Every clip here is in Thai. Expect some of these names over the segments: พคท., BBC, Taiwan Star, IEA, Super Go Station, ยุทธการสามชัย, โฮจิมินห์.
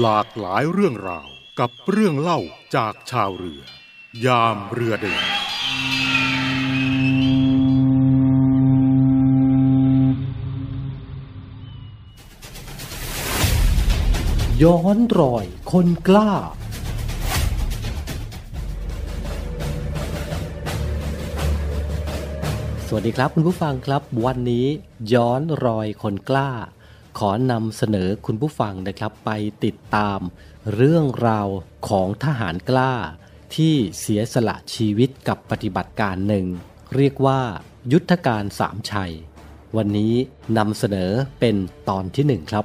หลากหลายเรื่องราวกับเรื่องเล่าจากชาวเรือยามเรือเดินย้อนรอยคนกล้าสวัสดีครับคุณผู้ฟังครับวันนี้ย้อนรอยคนกล้าขอนำเสนอคุณผู้ฟังนะครับไปติดตามเรื่องราวของทหารกล้าที่เสียสละชีวิตกับปฏิบัติการหนึ่งเรียกว่ายุทธการสามชัยวันนี้นำเสนอเป็นตอนที่หนึ่งครับ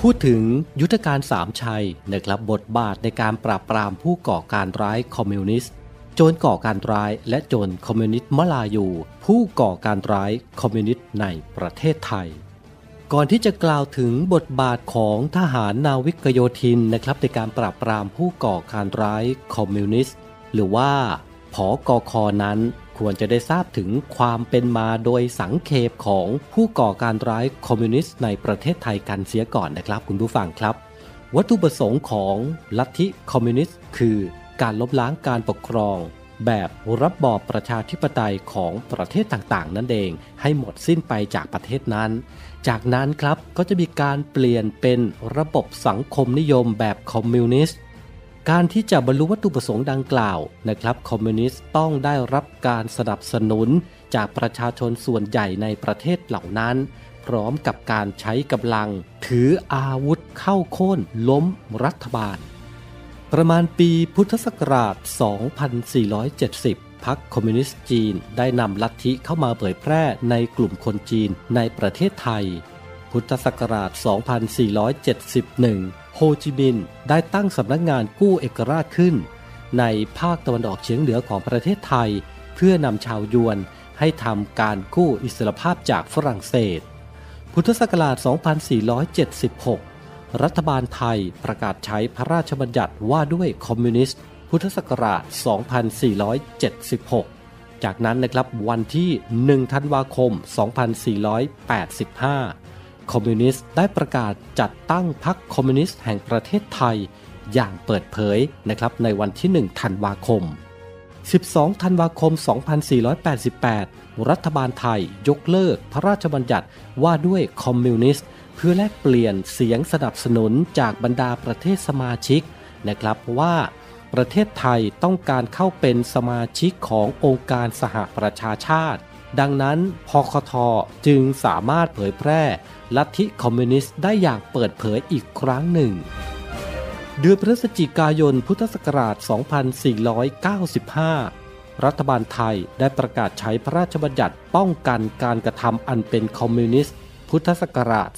พูดถึงยุทธการสามชัยนะครับบทบาทในการปราบปรามผู้ก่อการร้ายคอมมิวนิสต์โจรก่อการร้ายและโจรคอมมิวนิสต์มลายูผู้ก่อการร้ายคอมมิวนิสต์ในประเทศไทยก่อนที่จะกล่าวถึงบทบาทของทหารนาวิกโยธินนะครับในการปราบปรามผู้ก่อการร้ายคอมมิวนิสต์หรือว่าผกค.นั้นควรจะได้ทราบถึงความเป็นมาโดยสังเขปของผู้ก่อการร้ายคอมมิวนิสต์ในประเทศไทยกันเสียก่อนนะครับคุณผู้ฟังครับวัตถุประสงค์ของลัทธิคอมมิวนิสต์คือการล้มล้างการปกครองแบบระบอบประชาธิปไตยของประเทศต่างๆนั่นเองให้หมดสิ้นไปจากประเทศนั้นจากนั้นครับก็จะมีการเปลี่ยนเป็นระบบสังคมนิยมแบบคอมมิวนิสต์การที่จะบรรลุวัตถุประสงค์ดังกล่าวนะครับคอมมิวนิสต์ต้องได้รับการสนับสนุนจากประชาชนส่วนใหญ่ในประเทศเหล่านั้นพร้อมกับการใช้กำลังถืออาวุธเข้าโค่นล้มรัฐบาลประมาณปีพุทธศักราช 2470 พรรคคอมมิวนิสต์จีนได้นำลัทธิเข้ามาเผยแพร่ในกลุ่มคนจีนในประเทศไทยพุทธศักราช 2471โฮจิมินห์ได้ตั้งสำนักงานกู้เอกราชขึ้นในภาคตะวันออกเฉียงเหนือของประเทศไทยเพื่อนำชาวยวนให้ทำการกู้อิสรภาพจากฝรั่งเศสพุทธศักราช 2476 รัฐบาลไทยประกาศใช้พระราชบัญญัติว่าด้วยคอมมิวนิสต์พุทธศักราช 2476 จากนั้นนะครับวันที่ 1 ธันวาคม 2485คอมมิวนิสต์ได้ประกาศจัดตั้งพรรคคอมมิวนิสต์แห่งประเทศไทยอย่างเปิดเผยนะครับในวันที่1ธันวาคม12ธันวาคม2488รัฐบาลไทยยกเลิกพระราชบัญญัติว่าด้วยคอมมิวนิสต์เพื่อแลกเปลี่ยนเสียงสนับสนุนจากบรรดาประเทศสมาชิกนะครับว่าประเทศไทยต้องการเข้าเป็นสมาชิกขององค์การสหประชาชาติดังนั้นพคท.จึงสามารถเผยแพร่ลัทธิคอมมิวนิสต์ได้อย่างเปิดเผยอีกครั้งหนึ่งเดือนพฤศจิกายนพุทธศักราช 2495 รัฐบาลไทยได้ประกาศใช้พระราชบัญญัติป้องกันการกระทำอันเป็นคอมมิวนิสต์พุทธศักราช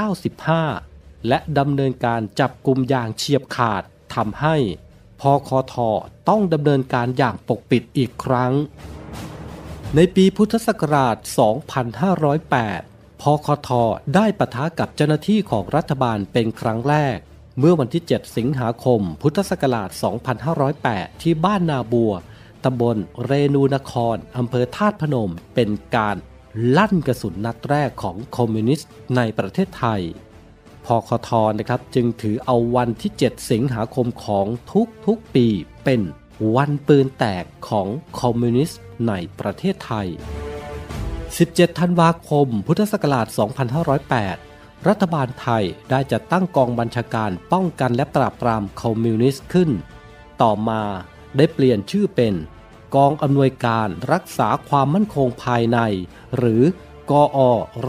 2495 และดำเนินการจับกุมอย่างเฉียบขาดทำให้พคท.ต้องดำเนินการอย่างปกปิดอีกครั้งในปีพุทธศักราช 2508 พคท.ได้ปะทะกับเจ้าหน้าที่ของรัฐบาลเป็นครั้งแรกเมื่อวันที่ 7 สิงหาคม พุทธศักราช 2508 ที่บ้านนาบัว ตำบลเรนูนคร อำเภอธาตุพนม เป็นการลั่นกระสุนนัดแรกของคอมมิวนิสต์ในประเทศไทย พคท.นะครับจึงถือเอาวันที่ 7 สิงหาคมของทุกๆปีเป็นวันปืนแตกของคอมมิวนิสต์ในประเทศไทย17ธันวาคมพุทธศักราช 2508 รัฐบาลไทยได้จัดตั้งกองบัญชาการป้องกันและปราบปรามคอมมิวนิสต์ขึ้นต่อมาได้เปลี่ยนชื่อเป็นกองอำนวยการรักษาความมั่นคงภายในหรือกอ.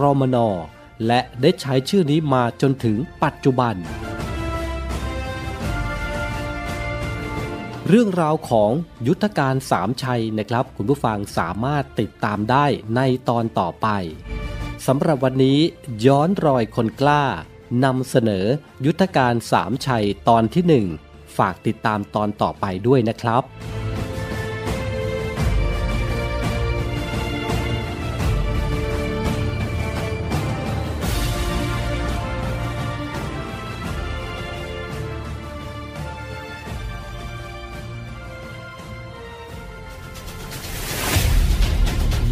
รมน.และได้ใช้ชื่อนี้มาจนถึงปัจจุบันเรื่องราวของยุทธการสามชัยนะครับคุณผู้ฟังสามารถติดตามได้ในตอนต่อไปสำหรับวันนี้ย้อนรอยคนกล้านำเสนอยุทธการสามชัยตอนที่หนึ่งฝากติดตามตอนต่อไปด้วยนะครับ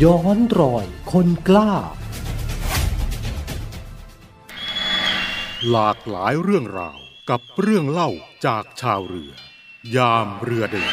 ย้อนรอยคนกล้า หลากหลายเรื่องราวกับเรื่องเล่าจากชาวเรือยามเรือเดิน